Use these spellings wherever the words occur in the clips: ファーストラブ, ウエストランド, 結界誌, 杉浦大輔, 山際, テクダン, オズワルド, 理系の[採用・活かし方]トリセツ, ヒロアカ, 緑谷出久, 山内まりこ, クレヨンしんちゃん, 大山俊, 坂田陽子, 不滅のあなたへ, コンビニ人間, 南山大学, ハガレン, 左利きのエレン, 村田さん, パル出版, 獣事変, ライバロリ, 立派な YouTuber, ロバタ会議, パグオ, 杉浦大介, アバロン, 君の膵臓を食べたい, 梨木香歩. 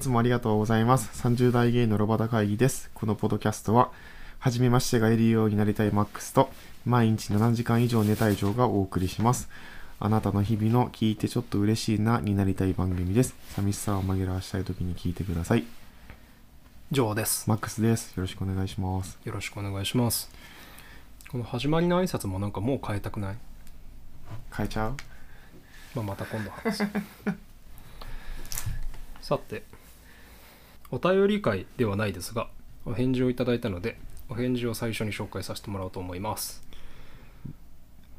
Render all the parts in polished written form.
いつもありがとうございます。30代ゲイのロバタ会議です。このポッドキャストは、はじめましてが言えるようになりたいマックスと、毎日7時間以上寝たいジョーがお送りします。あなたの日々の聞いてちょっと嬉しいなになりたい番組です。寂しさを紛らわしたいときに聞いてください。ジョーです。マックスです。よろしくお願いします。よろしくお願いします。この始まりの挨拶もなんかもう変えたくない？変えちゃう？まあ、また今度話す。さて、お便り会ではないですが、お返事をいただいたので、お返事を最初に紹介させてもらおうと思います。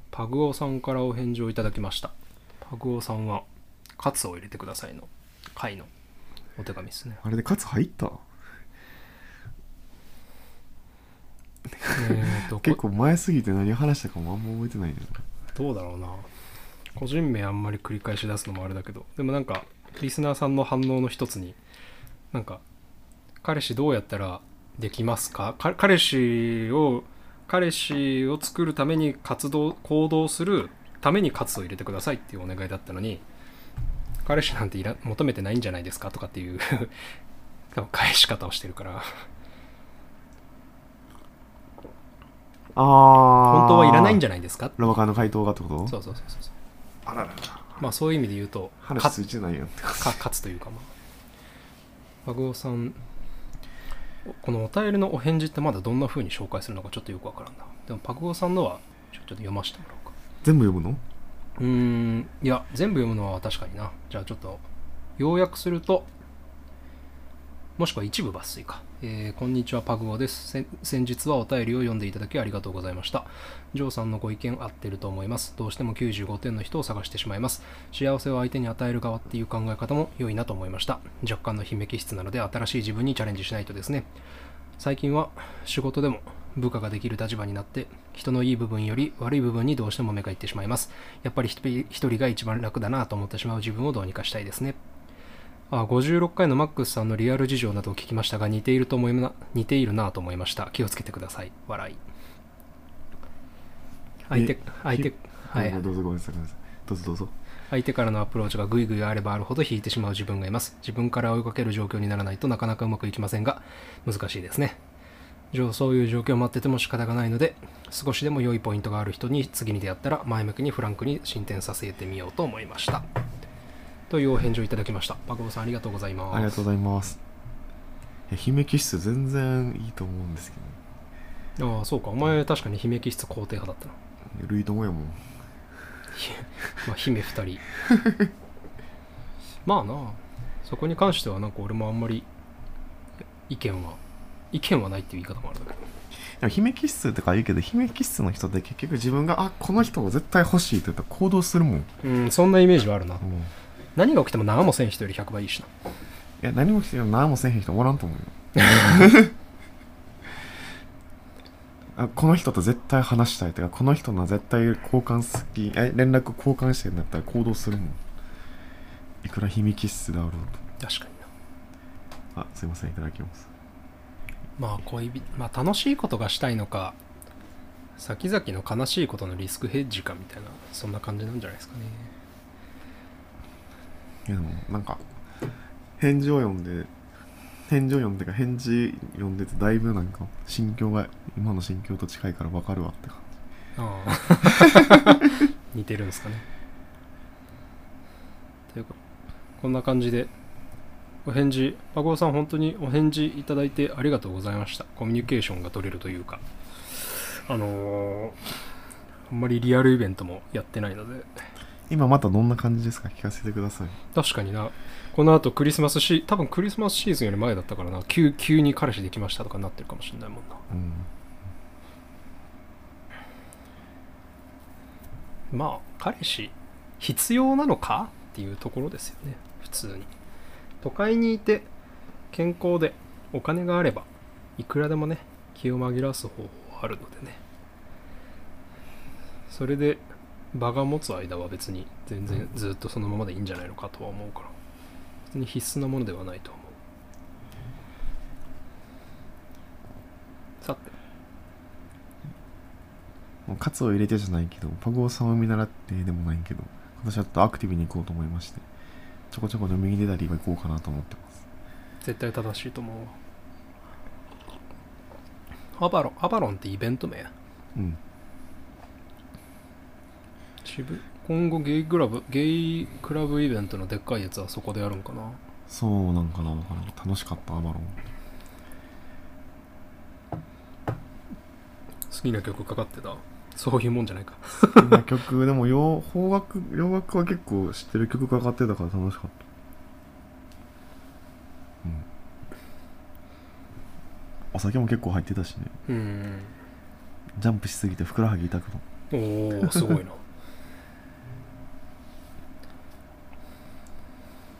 パグオさんからお返事をいただきました。パグオさんはカツを入れてくださいの回のお手紙ですね。あれでカツ入った？結構前すぎて何話したかもあんま覚えてないね。どうだろうな。個人名あんまり繰り返し出すのもあれだけど、でもなんかリスナーさんの反応の一つに、なんか彼氏どうやったらできますか？彼氏を作るために行動するために活を入れてくださいっていうお願いだったのに、彼氏なんて求めてないんじゃないですかとかっていう多分返し方をしてるから、本当はいらないんじゃないですか？ロバカの回答がってこと？そう。あららら。まあそういう意味で言うと、話ついてないよって勝つというか、まあ、バグオさん、このお便りのお返事ってまだどんな風に紹介するのかちょっとよくわからんな。でもパグオさんのはちょっと読ませてもらおうか。全部読むの？いや、全部読むのは確かにな。じゃあちょっと要約すると、もしくは一部抜粋か。こんにちは、パグオです。先日はお便りを読んでいただきありがとうございました。ジョーさんのご意見合ってると思います。どうしても95点の人を探してしまいます。幸せを相手に与える側っていう考え方も良いなと思いました。若干の悲鳴気質なので新しい自分にチャレンジしないとですね。最近は仕事でも部下ができる立場になって、人のいい部分より悪い部分にどうしても目がいってしまいます。やっぱり一人が一番楽だなと思ってしまう自分をどうにかしたいですね。56回のマックスさんのリアル事情などを聞きましたが、似ているなと思いました。気をつけてください。笑い。相手からのアプローチがぐいぐいあればあるほど引いてしまう自分がいます。自分から追いかける状況にならないとなかなかうまくいきませんが、難しいですね。そういう状況を待ってても仕方がないので、少しでも良いポイントがある人に次に出会ったら前向きにフランクに進展させてみようと思いました。というお返事をいただきました。パグオさんありがとうございます。ありがとうございます。悲鳴気質全然いいと思うんですけど、ね。ああ、そうか。お前確かに悲鳴気質肯定派だったな。ルイともやもん。まあ姫二人。まあなあ。そこに関してはなんか俺もあんまり意見はないっていう言い方もあるんだけど。悲鳴気質とか言うけど、悲鳴気質の人って結局自分がこの人を絶対欲しいって言ったら行動するもん。そんなイメージはあるな。何が起きても何もせん人より100倍いいしな。いや、何も起きても何もせん人おらんと思うよ。この人と絶対話したいとか、この人の絶対連絡交換してるんだったら行動するもん。いくら秘密室だろうと。確かにな。すいません、いただきます。まあ楽しいことがしたいのか、先々の悲しいことのリスクヘッジかみたいな、そんな感じなんじゃないですかね。いやでもなんか返事読んでてだいぶなんか心境が今の心境と近いから分かるわって感じ。ああ似てるんですかね。というかこんな感じでお返事、パグオさん本当にお返事いただいてありがとうございました。コミュニケーションが取れるというか、あんまりリアルイベントもやってないので、今またどんな感じですか？聞かせてください。確かにな。この後多分クリスマスシーズンより前だったからな、急に彼氏できましたとかなってるかもしれないもんな。まあ彼氏必要なのかっていうところですよね。普通に都会にいて健康でお金があればいくらでもね、気を紛らわす方法はあるのでね。それで場が持つ間は別に全然ずっとそのままでいいんじゃないのかとは思うから、別に必須なものではないと思う。さて、もうカツを入れてじゃないけど、パグオさんを見習ってでもないけど、私はちょっとアクティブに行こうと思いまして、ちょこちょこ飲みに出たりは行こうかなと思ってます。絶対正しいと思う。アバロンってイベント名。うん。今後ゲイクラブイベントのでっかいやつはそこでやるんかな。そうなんかな、分からん。楽しかったアバロン。好きな曲かかってた。そういうもんじゃないか。好きな曲でも洋楽は結構知ってる曲かかってたから楽しかった。うん、お酒も結構入ってたしね。うん。ジャンプしすぎてふくらはぎ痛くなった。おお、すごいな。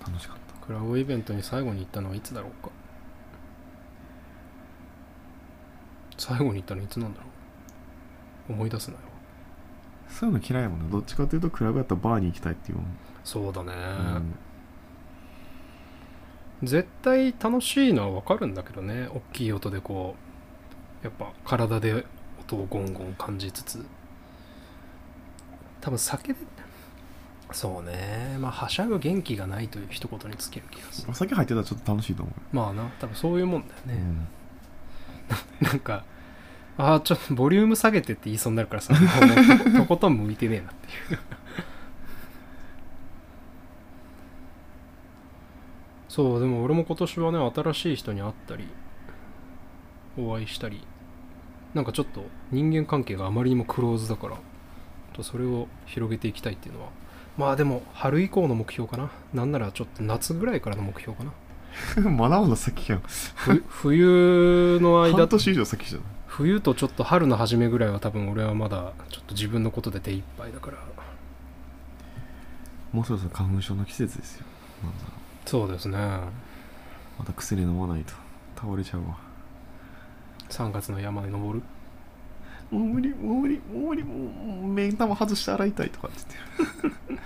楽しかった。クラブイベントに最後に行ったのはいつだろうか。最後に行ったのいつなんだろう。思い出すなよ。そういうの嫌いもんな。どっちかというとクラブやったらバーに行きたいっていう。そうだね。うん、絶対楽しいのは分かるんだけどね。大きい音でこうやっぱ体で音をゴンゴン感じつつ。多分酒で。そうね、まあはしゃぐ元気がないという一言に尽きる気がする。お酒入ってたらちょっと楽しいと思う。まあな、多分そういうもんだよね、うん、なんかああちょっとボリューム下げてって言いそうになるからさとことん向いてねえなっていうそう、でも俺も今年はね、新しい人に会ったりお会いしたり、なんかちょっと人間関係があまりにもクローズだからと、それを広げていきたいっていうのは、まあでも春以降の目標かな。なんならちょっと夏ぐらいからの目標かな。まだまだ先やん。冬の間、半年以上先じゃない。冬とちょっと春の初めぐらいは多分俺はまだちょっと自分のことで手一杯だから。もうそろそろ花粉症の季節ですよ。なんだろう。そうですね。また薬飲まないと倒れちゃうわ。3月の山に登る。もう無理、もう目玉外して洗いたいとかって言ってる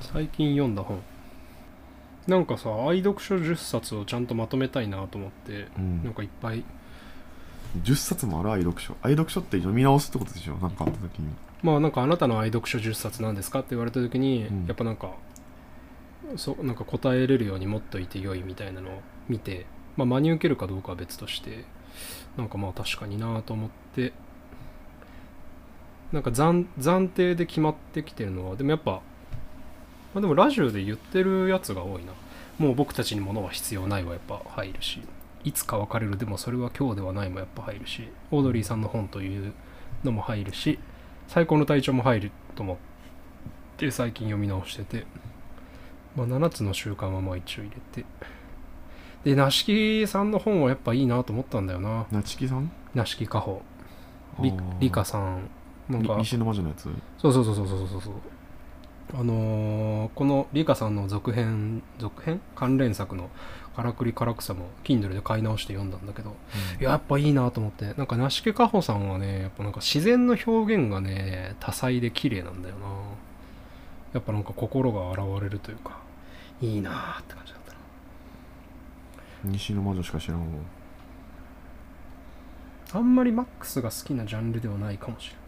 最近読んだ本、なんかさ、愛読書10冊をちゃんとまとめたいなと思って、うん、なんかいっぱい10冊もある愛読書って読み直すってことでしょ。なんかあった時に、まあなんかあなたの愛読書10冊なんですかって言われた時に、うん、やっぱなんか答えれるように持っといてよいみたいなのを見て、まあ、真に受けるかどうかは別として、なんかまあ確かになと思って、なんか 暫定で決まってきてるのは、でもやっぱ、まあ、でもラジオで言ってるやつが多いな。もう僕たちに物は必要ないはやっぱ入るし、いつか別れるでもそれは今日ではないもやっぱ入るし、オードリーさんの本というのも入るし、最高の体調も入ると思って最近読み直してて、まあ、7つの習慣はまあ一応入れて、で、なしきさんの本はやっぱいいなと思ったんだよな。なしきさん？なしきかほりかさん、なんか西の魔女のやつ。そう、このりかさんの続編関連作のからくりからくさも Kindle で買い直して読んだんだけど、うん、やっぱいいなと思って、なんかなしきかほさんはね、やっぱなんか自然の表現がね多彩で綺麗なんだよな。やっぱなんか心が現れるというか、いいなって感じだった。西の魔女しか知らんもん。あんまりマックスが好きなジャンルではないかもしれない。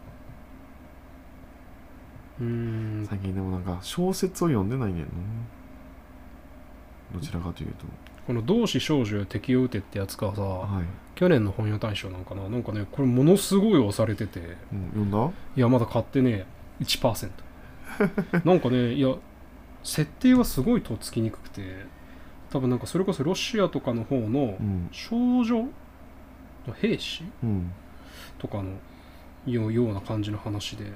最近でもなんか小説を読んでないねんな。どちらかというとこの同志少女敵を撃てってやつかさ、はい、去年の本屋大賞なんかな。なんかね、これものすごい押されてて、うん、読んだ？いやまだ買ってね 1% なんかね、いや設定はすごいとっつきにくくて、多分なんかそれこそロシアとかの方の少女の兵士、うん、とかのような感じの話で、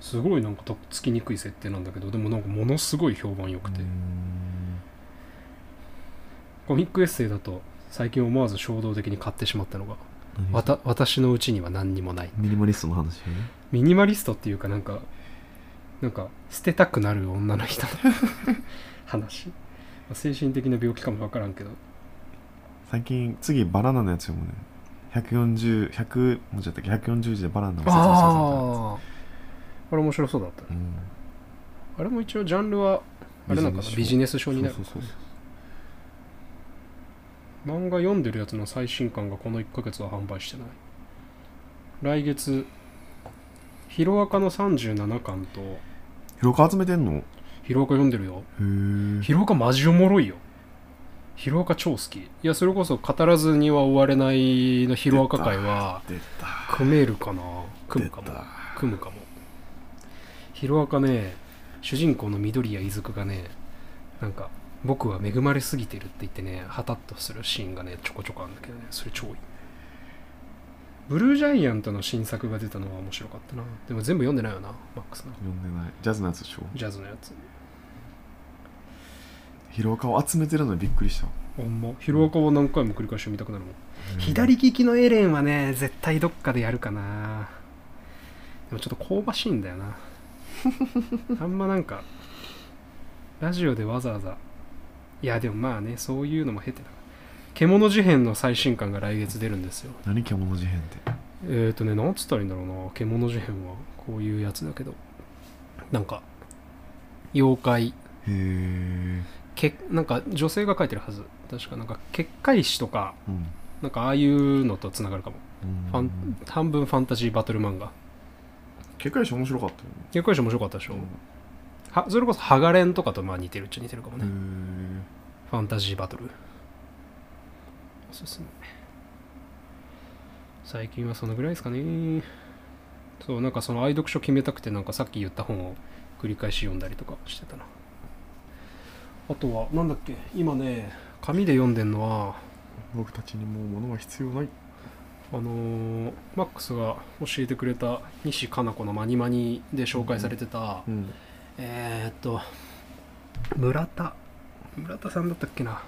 すごいなんかとっつきにくい設定なんだけど、でもなんかものすごい評判良くて、コミックエッセイだと最近思わず衝動的に買ってしまったのが、私のうちには何にもない、ミニマリストの話、ね、ミニマリストっていうかなんか捨てたくなる女の人の話、精神的な病気かも分からんけど、最近次バナナのやつ読むね。140もうちょっと140字でバナナを説明されたやつ。あれ面白そうだった、ね、うん、あれも一応ジャンルはあれなんかビジネス書になる。そう漫画読んでるやつの最新刊がこの1ヶ月は販売してない。来月ヒロアカの37巻と。ヒロアカ集めてんの？広岡読んでるよ。へ、広岡マジおもろいよ。広岡超好き。いや、それこそ語らずには終われないの広岡会は組めるかな。組むかも。広岡ね、主人公の緑谷出久がね、なんか僕は恵まれすぎてるって言ってね、ハタッとするシーンがねちょこちょこあるんだけどね、それ超いい。ブルージャイアントの新作が出たのは面白かったな。でも全部読んでないよな、マックスな。読んでない。ジャズのやつでしょ。ジャズのやつ。広岡を集めてるのにびっくりした。ほんま。広岡を何回も繰り返し見たくなるもん。左利きのエレンはね、絶対どっかでやるかな。でもちょっと香ばしいんだよな。あんまなんかラジオでわざわざ、いやでもまあね、そういうのも経てた。獣事変の最新刊が来月出るんですよ。何獣事変って？なんつったらいいんだろうな。獣事変はこういうやつだけど、なんか妖怪、へえ、なんか女性が書いてるはず、確かなんか結界誌とか、うん、なんかああいうのとつながるかも、うん、半分ファンタジーバトル漫画。結界誌面白かったよね。結界誌面白かったでしょ、うん、はそれこそハガレンとかとまあ似てるっちゃ似てるかもね。ファンタジーバトルおすすめ。最近はそのぐらいですかね。そう、なんかその愛読書決めたくて、なんかさっき言った本を繰り返し読んだりとかしてたな。あとはなんだっけ、今ね紙で読んでんのは、僕たちにも物は必要ない、マックスが教えてくれた西加奈子のマニマニで紹介されてた、うんうん、村田さんだったっけな、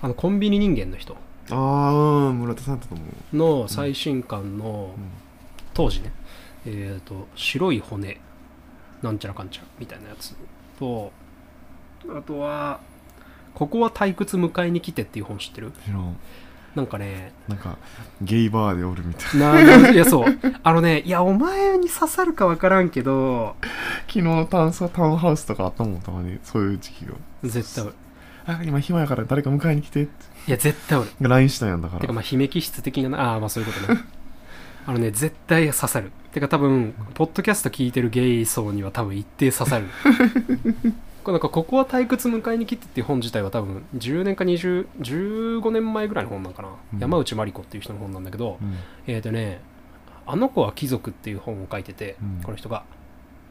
あのコンビニ人間の人、ああ村田さんだと思うの最新刊の、うん、当時ね、白い骨なんちゃらかんちゃらみたいなやつと、あとはここは退屈迎えに来てっていう本知ってる？なんかね、なんかゲイバーでおるみたいな。いやそう、いやお前に刺さるか分からんけど、昨日のタウンハウスとかあったもん、たまにそういう時期が。絶対あ、今暇やから誰か迎えに来てって。いや絶対俺 LINE したんやんだから。てかまあ姫気質的な、ああまあそういうことね。絶対刺さる。てか多分ポッドキャスト聞いてるゲイ層には多分一定刺さる。なんかここは退屈迎えに来てっていう本自体は多分10年か20、15年前ぐらいの本なんかな、うん、山内まりこっていう人の本なんだけど、うん、あの子は貴族っていう本を書いてて、うん、この人が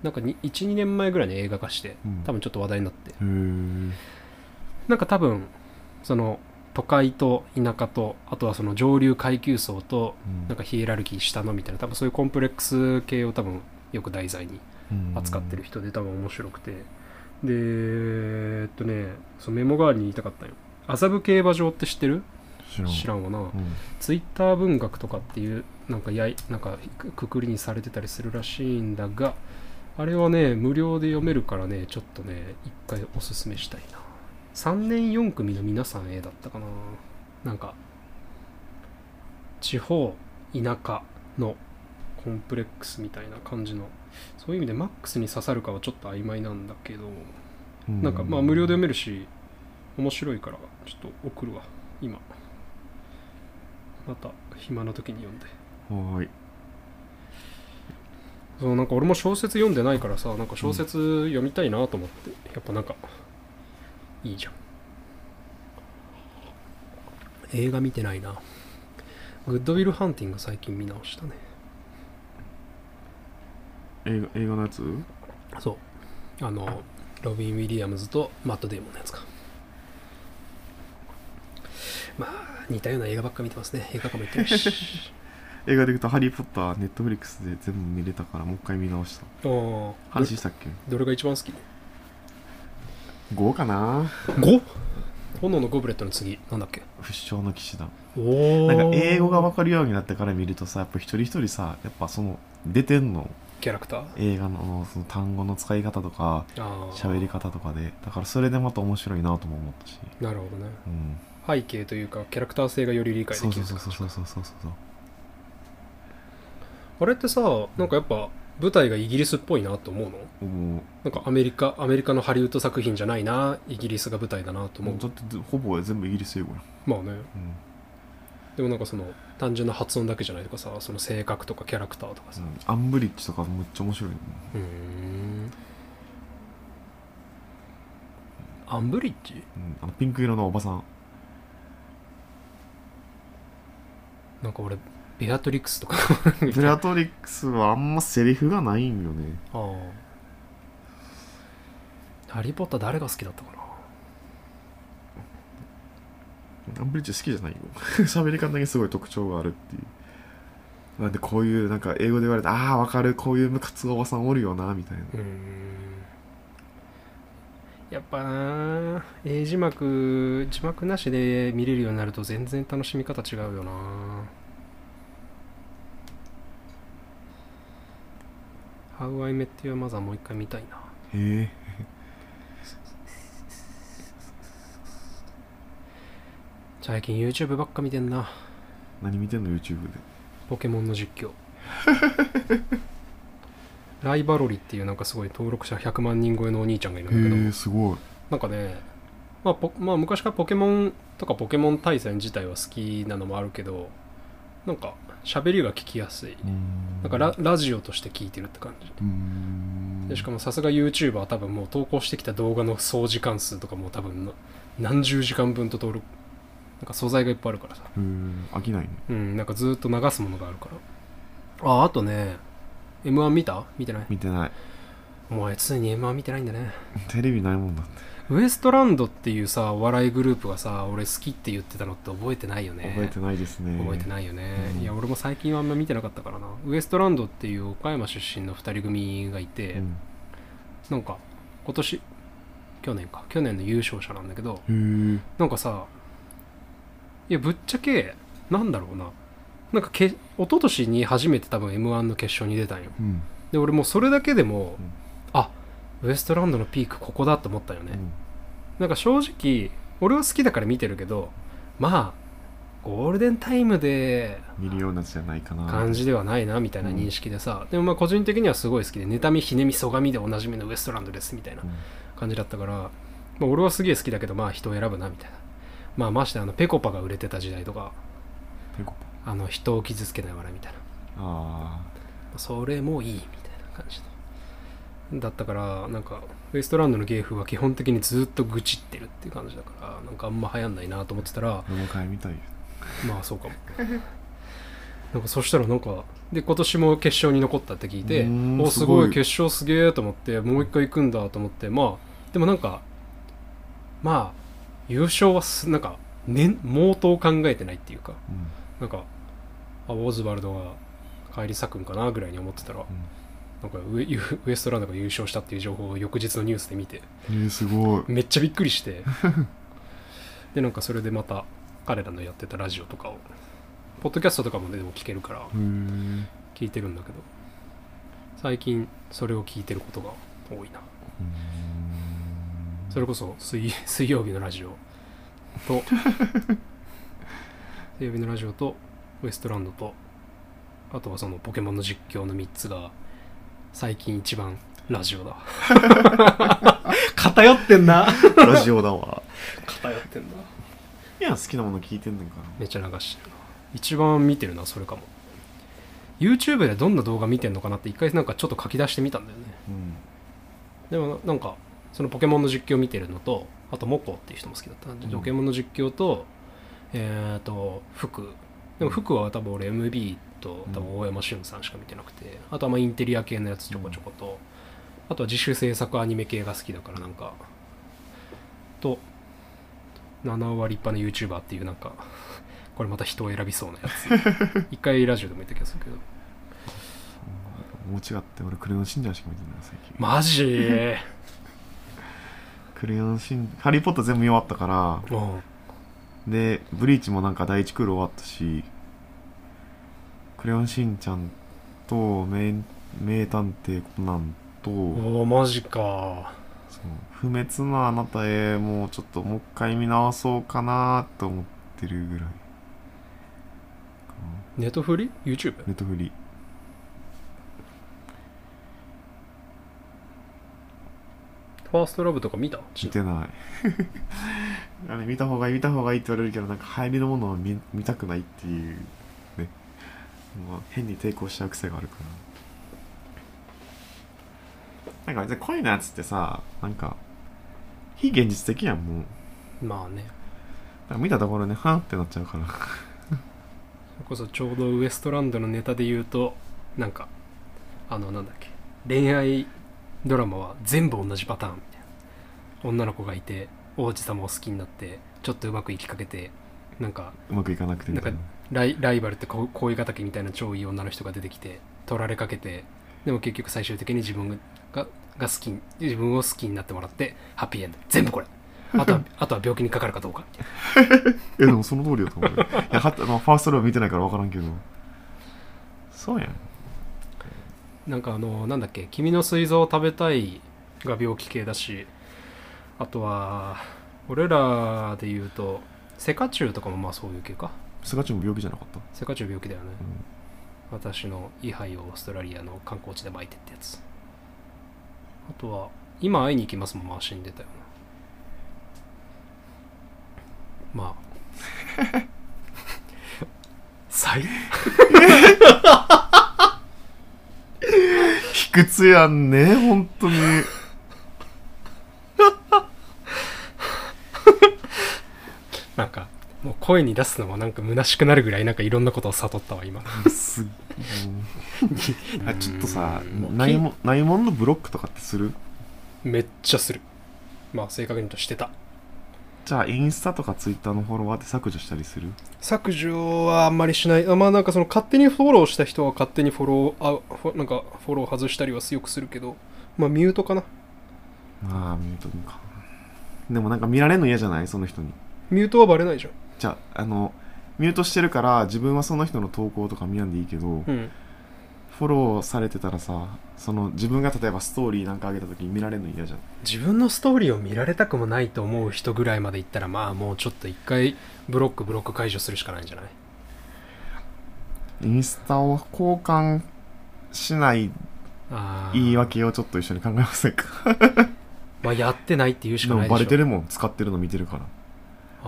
なんか 1,2 年前ぐらいに映画化して、うん、多分ちょっと話題になって、うん、なんか多分その都会と田舎と、あとはその上流階級層と、うん、なんかヒエラルキー下のみたいな、多分そういうコンプレックス系を多分よく題材に扱ってる人で、多分面白くて、でそのメモ代わりに言いたかったよ。麻布競馬場って知ってる？知らんわな、うん、ツイッター文学とかっていうなんかくくりにされてたりするらしいんだが、あれはね無料で読めるからね、ちょっとね一回おすすめしたいな。3年4組の皆さんへだったかな。なんか地方田舎のコンプレックスみたいな感じの、そういう意味でマックスに刺さるかはちょっと曖昧なんだけど、なんかまあ無料で読めるし面白いからちょっと送るわ。今また暇な時に読んで。はい。そうなんか俺も小説読んでないからさ、なんか小説読みたいなと思って、うん、やっぱなんかいいじゃん。映画見てないな。グッドウィルハンティング最近見直したね。映画のやつ？そう、ロビン・ウィリアムズとマット・デイモンのやつか。まあ似たような映画ばっか見てますね。映画かも言ってるし。映画で言うとハリー・ポッターネットフリックスで全部見れたからもう一回見直した。話したっけ？どれが一番好き？5かな。 5? 炎のゴブレットの次なんだっけ？不肖の騎士団。なんか英語が分かるようになってから見るとさ、やっぱ一人一人さ、やっぱその出てんのキャラクター、映画 その単語の使い方とか喋り方とかで、だからそれでまた面白いなとも思ったし。なるほどね、うん、背景というかキャラクター性がより理解できる。そうあれってさ、なんかやっぱ舞台がイギリスっぽいなと思うの、うん、なんかアメリカのハリウッド作品じゃないな、イギリスが舞台だなと思う。だってほぼ全部イギリス英語や。まあね、うん、でもなんかその単純な発音だけじゃないとかさ、その性格とかキャラクターとかさ、うん、アンブリッジとかめっちゃ面白い、ね、アンブリッジ、うん、あのピンク色のおばさん。なんか俺ベアトリックスとかベアトリックスはあんまセリフがないんよね。ああ、ハリーポッター誰が好きだったかな。アンブリッジ好きじゃないよ喋り方にすごい特徴があるっていう。なんでこういうなんか英語で言われて、ああわかる、こういうムカつおばさんおるよなみたいな。うーん、やっぱな、字幕なしで見れるようになると全然楽しみ方違うよな。How I Met Your Motherもう一回見たいな。へえ。最近 YouTube ばっか見てんな。何見てんの YouTube で。ポケモンの実況。ライバロリっていうなんかすごい登録者100万人超えのお兄ちゃんがいるんだけど、すごいなんかね、まあ、昔からポケモンとかポケモン対戦自体は好きなのもあるけど、なんか喋りが聞きやすい、なんか ラジオとして聞いてるって感じ。でしかもさすが YouTuber は多分もう投稿してきた動画の総時間数とかも多分何十時間分と登録、なんか素材がいっぱいあるからさ、飽きないね。うん、なんかずっと流すものがあるから。あとね、M1 見た？見てない？見てない。お前常に M1 見てないんだね。テレビないもんだって。ウエストランドっていうさ、お笑いグループがさ、俺好きって言ってたのって覚えてないよね。覚えてないですね。覚えてないよね、うん、いや俺も最近はあんま見てなかったからな。ウエストランドっていう岡山出身の2人組がいて、うん、なんか去年の優勝者なんだけど、なんかさ、いやぶっちゃけなんだろうな、なんか一昨年に初めて多分 M1 の決勝に出たんよ、うん、で俺もうそれだけでも、うん、あ、ウエストランドのピークここだと思ったよね、うん、なんか正直俺は好きだから見てるけど、まあゴールデンタイムで見るようなじゃないかな感じではないなみたいな認識でさ、うん、でもまあ個人的にはすごい好きで、妬みひねみそがみでおなじみのウエストランドですみたいな感じだったから、まあ、俺はすげえ好きだけど、まあ人を選ぶなみたいな。まあましてあのペコパが売れてた時代とか、ペコパあの人を傷つけない笑いみたいな、あそれもいいみたいな感じだったから、なんかウエストランドの芸風は基本的にずっと愚痴ってるっていう感じだから、なんかあんま流行んないなと思ってたら、飲み会みたい。まあそうかもなんかそしたらなんかで今年も決勝に残ったって聞いて、おすごい決勝すげえと思って、もう一回行くんだと思って、まあでもなんかまあ優勝はなんか妄想を考えてないっていうか、うん、なんかオズワルドが返り咲くんかなぐらいに思ってたら、うん、なんかウエストランドが優勝したっていう情報を翌日のニュースで見て、すごいめっちゃびっくりしてでなんかそれでまた彼らのやってたラジオとかをポッドキャストとかもでも聞けるから聞いてるんだけど、最近それを聞いてることが多いな。それこそ 水曜日のラジオと水曜日のラジオとウエストランドと、あとはそのポケモンの実況の3つが最近一番ラジオだ偏ってんなラジオだわ、偏ってんな。いや好きなもの聞いてんねんから、めっちゃ流してるな。一番見てるな。それかも YouTube でどんな動画見てんのかなって一回なんかちょっと書き出してみたんだよね、うん、でもなんかそのポケモンの実況見てるのと、あとモコっていう人も好きだったんで、うん、ポケモンの実況と服、でも服は多分俺 MB と多分大山俊さんしか見てなくて、あとはまあインテリア系のやつちょこちょこと、うん、あとは自主制作アニメ系が好きだから、なんかと7割立派な YouTuber っていうなんかこれまた人を選びそうなやつ一回ラジオでも言った気がするけど、もう違って俺クレヨンしんちゃんしか見てない最近。マジクレヨンしんハリーポッター全部見終わったから、うん、でブリーチもなんか第1クール終わったし、クレヨンしんちゃんと名探偵コナンと、おマジか、そう不滅のあなたへもうちょっともう一回見直そうかなと思ってるぐらい。ネットフリ YouTube ネットフリファーストラブとか見た？見てないあれ見た方がいいって言われるけど、なんか流行りのものを 見たくないっていうね、もう変に抵抗しちゃう癖があるから。なんか別に恋のやつってさ、なんか非現実的やん、もう。まあね。だ見たところね、はぁってなっちゃうから。それこそちょうどウエストランドのネタで言うと、なんか、なんだっけ、恋愛ドラマは全部同じパターンみたいな。女の子がいて、王子様を好きになって、ちょっとうまくいきかけて、なんか、うまくいかなくてみたいな。ライバルって恋敵みたいな超いい女の人が出てきて、取られかけて、でも結局最終的に自分が好き、自分を好きになってもらってハッピーエンド。全部これ。あとは病気にかかるかどうか。でもその通りだと思う。いや、ファーストラブ見てないから分からんけど。そうやん。なんかなんだっけ、君の膵臓を食べたいが病気系だし、あとは俺らで言うとセカチュウとかもまあそういう系か。セカチュウも病気じゃなかった。セカチュウ病気だよね。うん、私の位牌をオーストラリアの観光地で巻いてってやつ。あとは今会いに行きますもん、まあ死んでたよな。まあ最卑屈やんね、本当に。なんかもう声に出すのもなんか虚しくなるぐらい、なんかいろんなことを悟ったわ今。すっあ、ちょっとさ、ないもんのブロックとかってする？めっちゃする。まあ正確に言うとしてた。じゃあインスタとかツイッターのフォロワーって削除したりする？削除はあんまりしない。まあなんかその勝手にフォローした人は勝手になんかフォロー外したりはよくするけど、まあミュートかな。ああ、ミュートか。でもなんか見られるの嫌じゃない？その人に。ミュートはバレないじゃん。じゃあミュートしてるから自分はその人の投稿とか見やんでいいけど、うん、フォローされてたらさ、その自分が例えばストーリーなんか上げた時に見られるの嫌じゃん。自分のストーリーを見られたくもないと思う人ぐらいまでいったら、まあもうちょっと一回ブロック解除するしかないんじゃない？インスタを交換しない言い訳をちょっと一緒に考えませんか？まあやってないって言うしかないでしょ。でもバレてるもん、使ってるの見てるから。イ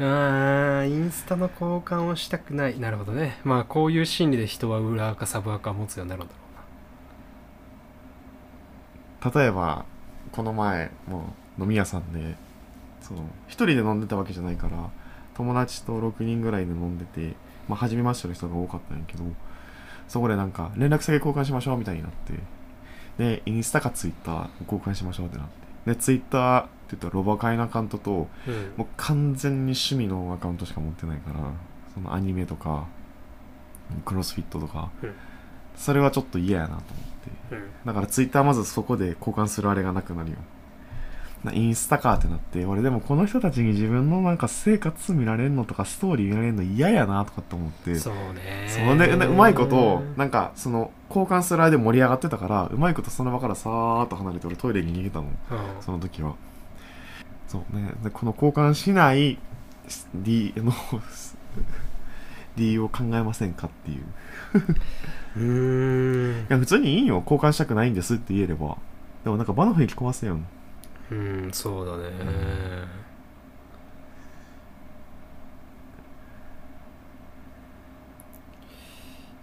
ンスタの交換をしたくない。なるほどね。まあこういう心理で人は裏垢サブ垢を持つようになるんだろうな。例えばこの前もう飲み屋さんで一人で飲んでたわけじゃないから、友達と6人ぐらいで飲んでて、まあ初めましての人が多かったんやけど、そこでなんか連絡先交換しましょうみたいになって、でインスタかツイッター交換しましょうってなって、でツイッターって言ったらロバカイのアカウントと、うん、もう完全に趣味のアカウントしか持ってないから、そのアニメとかクロスフィットとか、うん、それはちょっと嫌やなと思って、うん、だからツイッターまずそこで交換するあれがなくなるよ。インスタかってなって、俺でもこの人たちに自分のなんか生活見られるのとかストーリー見られるの嫌やなとかって思って、そうね。それでうまいことなんかその交換する間で盛り上がってたから、うまいことその場からさーっと離れて、俺トイレに逃げたの、うん、その時はそうね。でこの交換しない D の理由を考えませんかっていう。いや普通にいいよ、交換したくないんですって言えれば。でもなんか場の雰囲気壊せよ。うん、そうだね、うん、い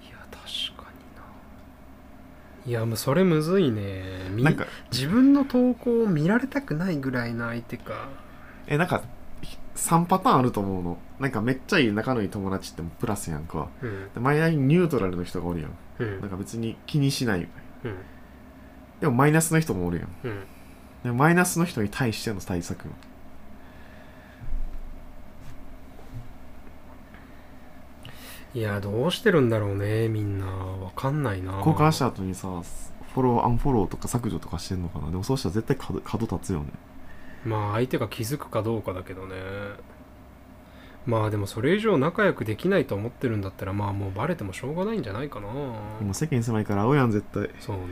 や確かにな。いやもうそれむずいね。なんか自分の投稿を見られたくないぐらいの相手か。なんか3パターンあると思うの。なんかめっちゃいい仲のいい友達ってもプラスやんか、うん、マイナーにニュートラルの人がおるやん、うん、なんか別に気にしない、うん、でもマイナスの人もおるやん、うん、マイナスの人に対しての対策。いやどうしてるんだろうね、みんな。わかんないな。交換した後にさ、フォローアンフォローとか削除とかしてんのかな。でもそうしたら絶対角立つよね。まあ相手が気づくかどうかだけどね。まあでもそれ以上仲良くできないと思ってるんだったら、まあもうバレてもしょうがないんじゃないかな。今世間狭いから会うやん絶対。そうね。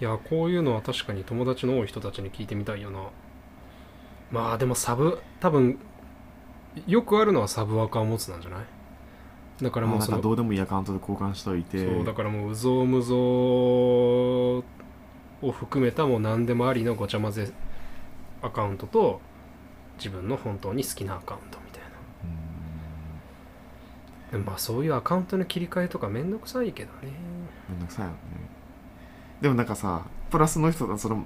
いやこういうのは確かに友達の多い人たちに聞いてみたいよな。まあでも多分よくあるのはサブアカを持つなんじゃない？だからもうどうでもいいアカウントで交換しておいて、そうだからもううぞうむぞうを含めたもう何でもありのごちゃ混ぜアカウントと自分の本当に好きなアカウントみたいな。まあそういうアカウントの切り替えとかめんどくさいけどね。めんどくさいよね。でもなんかさ、プラスの人だ、その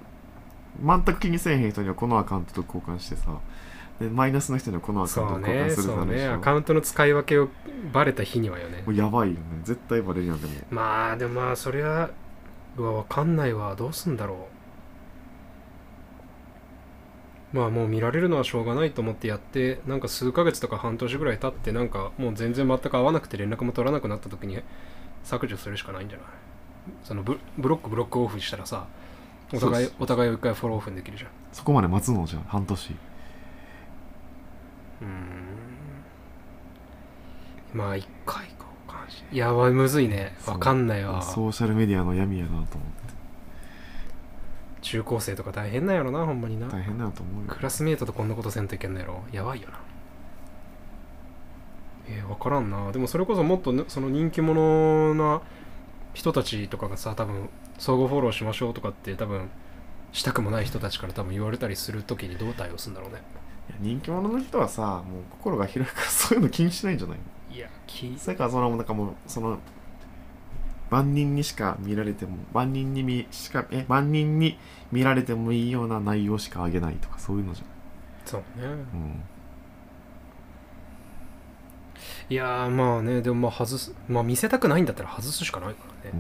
全く気にせえへん人にはこのアカウントと交換してさ、でマイナスの人にはこのアカウントと交換するからね。アカウントの使い分けをバレた日にはよね、もうやばいよね、絶対バレるやん。でもまあでもまあそれはわかんないわ、どうすんだろう。まあもう見られるのはしょうがないと思ってやって、なんか数ヶ月とか半年ぐらい経って、なんかもう全然全く合わなくて連絡も取らなくなった時に削除するしかないんじゃない。その ブロックオフしたらさ、お互いを一回フォローオフにできるじゃん。そこまで待つのじゃん、半年。まあ一回交換しない。いやむずいね、わかんないわ。ソーシャルメディアの闇やなと思って。中高生とか大変なんやろな、ほんまにな。大変だと思うよ。クラスメートとこんなことせんといけんのやろ、やばいよな。わからんな。でもそれこそもっと、ね、その人気者な人たちとかがさ、多分相互フォローしましょうとかって、多分したくもない人たちから多分言われたりするときにどう対応するんだろうね。いや人気者の人はさ、もう心が広いからそういうの気にしないんじゃないの。いやそれからそのなんかもうその万人にしか見られても万人に見られてもいいような内容しかあげないとか、そういうのじゃない。そうね。うん。いやまあね、でもまあ外す、まあ見せたくないんだったら外すしかないからね。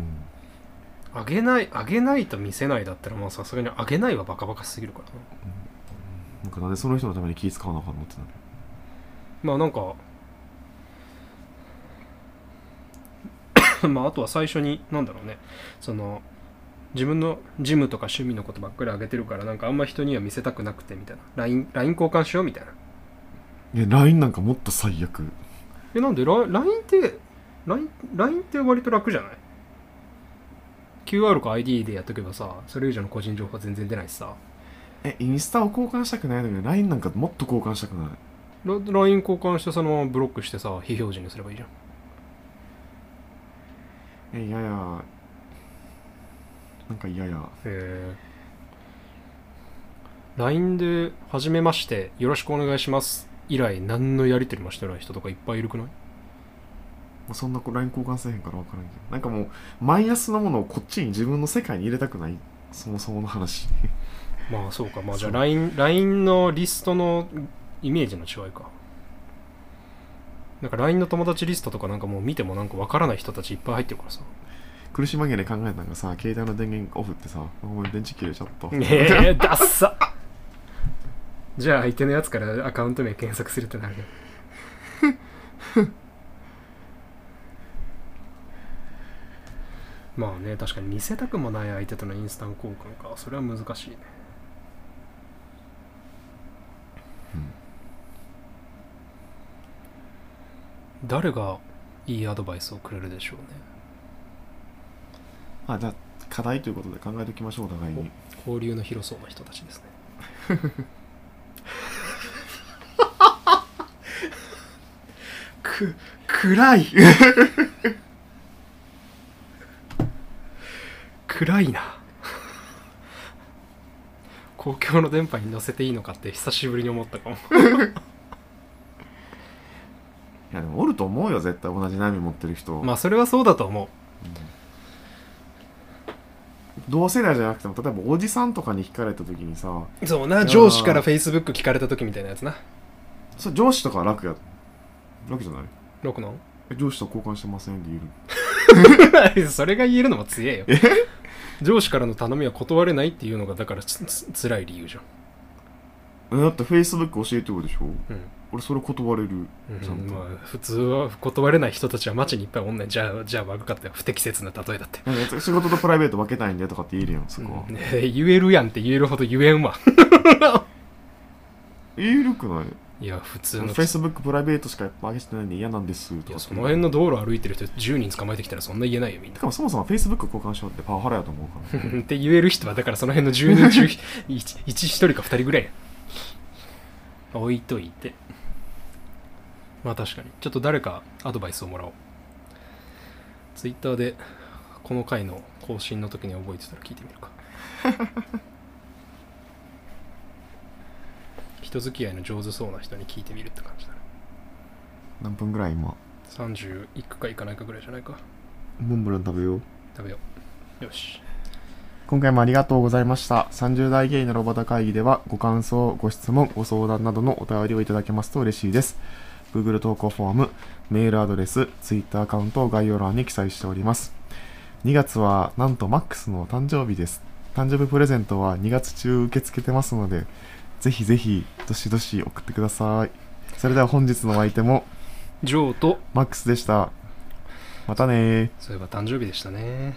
うん、あげないと見せないだったら、まあさすがにあげないはバカバカすぎるからな。うん、なんかなんでその人のために気使わなあかんのってなる。まあなんかまああとは最初になんだろうね、その自分のジムとか趣味のことばっかりあげてるから、なんかあんま人には見せたくなくてみたいな、 LINE 交換しようみたいな。いや LINE なんかもっと最悪。なんで LINE って割と楽じゃない？ QR か ID でやっとけばさ、それ以上の個人情報は全然出ないしさ。インスタを交換したくないのに LINE なんかもっと交換したくない。 LINE 交換してそのままブロックしてさ、非表示にすればいいじゃん。いやいや、なんか嫌や。LINE で初めましてよろしくお願いします以来何のやり取りもしてない人とかいっぱいいるくない？そんな LINE 交換せへんから分からんけど、なんかもうマイナスのものをこっちに自分の世界に入れたくない、そもそもの話。まあそうか、まあじゃあ LINE のリストのイメージの違いか。なんか LINE の友達リストとかなんかもう見てもなんか分からない人たちいっぱい入ってるからさ。苦し紛れ考えたのがさ、携帯の電源オフってさ、お前電池切れちゃった。ダッサッじゃあ相手のやつからアカウント名検索するってなるよまあね、確かに見せたくもない相手とのインスタント交換か、それは難しいね。うん、誰がいいアドバイスをくれるでしょうね。まあじゃあ課題ということで考えておきましょう、お互いに。交流の広そうな人たちですね暗い暗いな公共の電波に乗せていいのかって久しぶりに思ったかもいやでもおると思うよ、絶対同じ悩み持ってる人。まあそれはそうだと思う、うん、同世代じゃなくても例えばおじさんとかに聞かれた時にさ、そうな、上司から Facebook 聞かれた時みたいなやつな。それ上司とかは楽や楽じゃない？楽なん？上司と交換してませんって言えるそれが言えるのも強えよ。上司からの頼みは断れないっていうのがだから辛い理由じゃん。だって Facebook 教えてるでしょ、うん、俺それ断れる、ちゃんと。まあ、普通は断れない人たちは街にいっぱいおんねん。じゃあ悪かったよ、不適切な例えだって仕事とプライベート分けたいんだとかって言えるやん、そこは、うんね、言えるやんって言えるほど言えんわ言えるくない？いや普通の Facebook プライベートしかやっぱ上げてないんで嫌なんですとか。その辺の道路歩いてる人10人捕まえてきたらそんな言えないよ、みんな。だからそもそも Facebook 交換しようってパワハラやと思うからって言える人はだからその辺の10人中 1人か2人ぐらいや置いといて。まあ確かにちょっと誰かアドバイスをもらおう。 Twitter でこの回の更新の時に覚えてたら聞いてみるか人付き合いの上手そうな人に聞いてみるって感じだね。何分ぐらい今？30いくかいかないかぐらいじゃないか。モンブラン食べよう。食べよう。よし。今回もありがとうございました。30代ゲイのロバタ会議では、ご感想、ご質問、ご相談などのお便りをいただけますと嬉しいです。Google 投稿フォーム、メールアドレス、Twitter アカウントを概要欄に記載しております。2月はなんとマックスの誕生日です。誕生日プレゼントは2月中受け付けてますので、ぜひぜひどしどし送ってください。それでは本日のお相手もジョーとマックスでした。またね。そういえば誕生日でしたね。